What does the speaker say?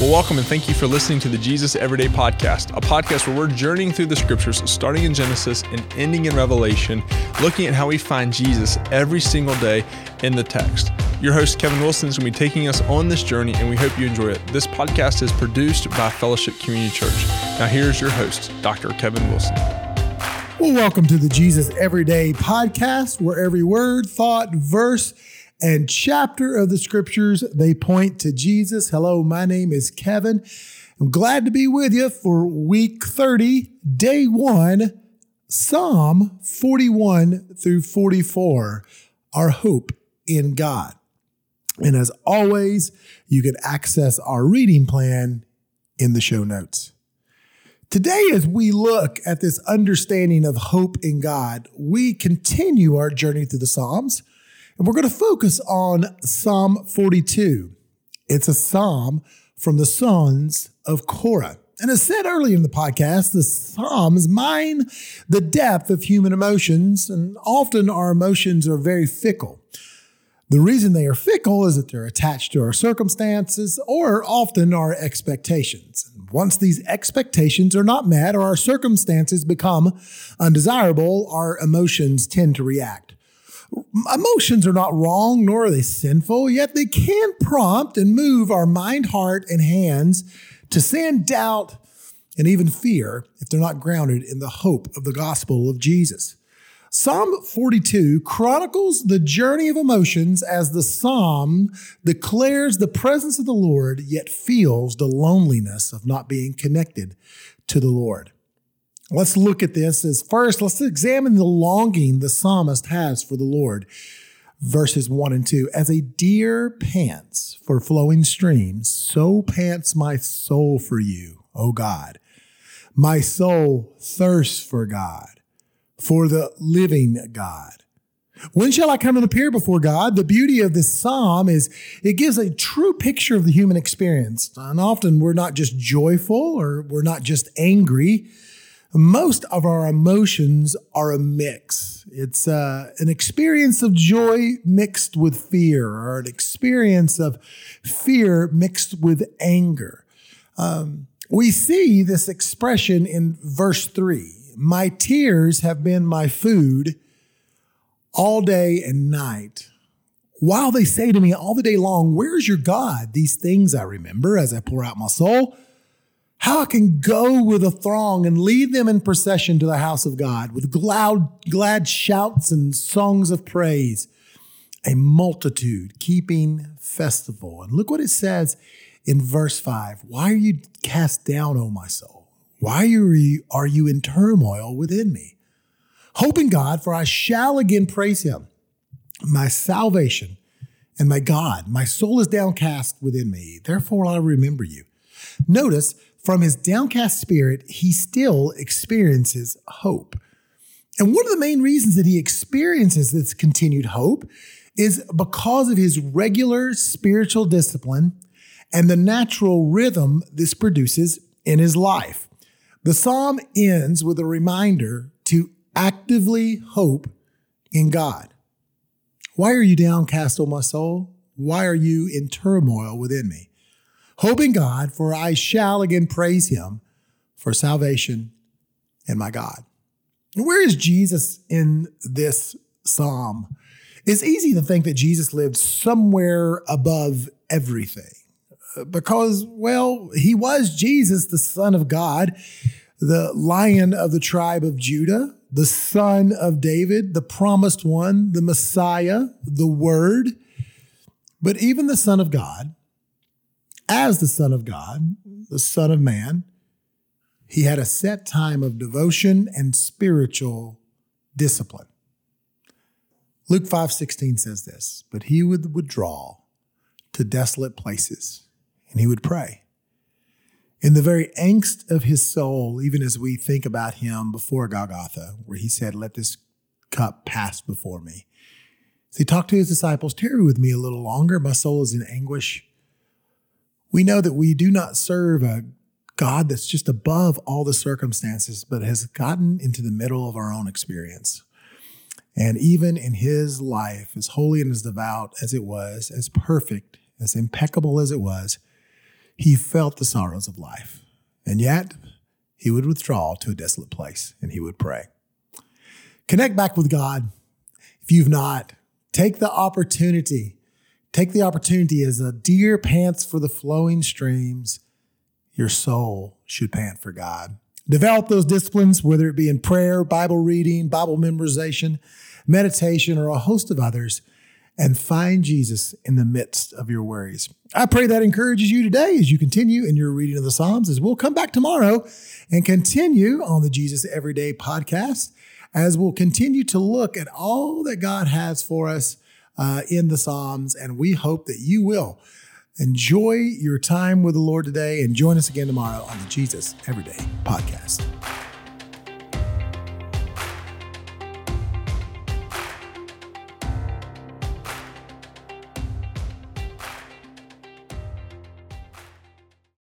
Well, welcome and thank you for listening to the Jesus Everyday Podcast, a podcast where we're journeying through the scriptures, starting in Genesis and ending in Revelation, looking at how we find Jesus every single day in the text. Your host, Kevin Wilson, is going to be taking us on this journey, and we hope you enjoy it. This podcast is produced by Fellowship Community Church. Now, here's your host, Dr. Kevin Wilson. Well, welcome to the Jesus Everyday Podcast, where every word, thought, verse, and chapter of the scriptures, they point to Jesus. Hello, my name is Kevin. I'm glad to be with you for week 30, day one, Psalm 41 through 44, our hope in God. And as always, you can access our reading plan in the show notes. Today, as we look at this understanding of hope in God, we continue our journey through the Psalms. And we're going to focus on Psalm 42. It's a psalm from the Sons of Korah. And as said earlier in the podcast, the Psalms mine the depth of human emotions, and often our emotions are very fickle. The reason they are fickle is that they're attached to our circumstances or often our expectations. And once these expectations are not met or our circumstances become undesirable, our emotions tend to react. Emotions are not wrong, nor are they sinful, yet they can prompt and move our mind, heart, and hands to sin, doubt, and even fear if they're not grounded in the hope of the gospel of Jesus. Psalm 42 chronicles the journey of emotions as the psalm declares the presence of the Lord, yet feels the loneliness of not being connected to the Lord. Let's look at this as first, let's examine the longing the psalmist has for the Lord, verses 1 and 2. As a deer pants for flowing streams, so pants my soul for you, O God. My soul thirsts for God, for the living God. When shall I come and appear before God? The beauty of this psalm is it gives a true picture of the human experience. And often we're not just joyful or we're not just angry. Most of our emotions are a mix. It's an experience of joy mixed with fear, or an experience of fear mixed with anger. We see this expression in verse 3. My tears have been my food all day and night. While they say to me all the day long, where's your God? These things I remember as I pour out my soul. How I can go with a throng and lead them in procession to the house of God with glad shouts and songs of praise, a multitude keeping festival. And look what it says in verse 5. Why are you cast down, O my soul? Why are you in turmoil within me? Hope in God, for I shall again praise him, my salvation and my God. My soul is downcast within me. Therefore, I remember you. Notice, from his downcast spirit, he still experiences hope. And one of the main reasons that he experiences this continued hope is because of his regular spiritual discipline and the natural rhythm this produces in his life. The psalm ends with a reminder to actively hope in God. Why are you downcast, O my soul? Why are you in turmoil within me? Hope in God, for I shall again praise him for salvation and my God. And where is Jesus in this psalm? It's easy to think that Jesus lived somewhere above everything because, well, he was Jesus, the Son of God, the Lion of the tribe of Judah, the Son of David, the Promised One, the Messiah, the Word. But even the Son of God, as the Son of God, the Son of Man, he had a set time of devotion and spiritual discipline. Luke 5:16 says this, but he would withdraw to desolate places and he would pray. In the very angst of his soul, even as we think about him before Golgotha, where he said, let this cup pass before me. So he talked to his disciples, tarry with me a little longer. My soul is in anguish. We know that we do not serve a God that's just above all the circumstances, but has gotten into the middle of our own experience. And even in his life, as holy and as devout as it was, as perfect, as impeccable as it was, He felt the sorrows of life, and yet he would withdraw to a desolate place and he would pray. Connect back with God. If you've not, take the opportunity. Take the opportunity as a deer pants for the flowing streams. Your soul should pant for God. Develop those disciplines, whether it be in prayer, Bible reading, Bible memorization, meditation, or a host of others, and find Jesus in the midst of your worries. I pray that encourages you today as you continue in your reading of the Psalms, as we'll come back tomorrow and continue on the Jesus Everyday Podcast, as we'll continue to look at all that God has for us in the Psalms, and we hope that you will enjoy your time with the Lord today and join us again tomorrow on the Jesus Everyday Podcast.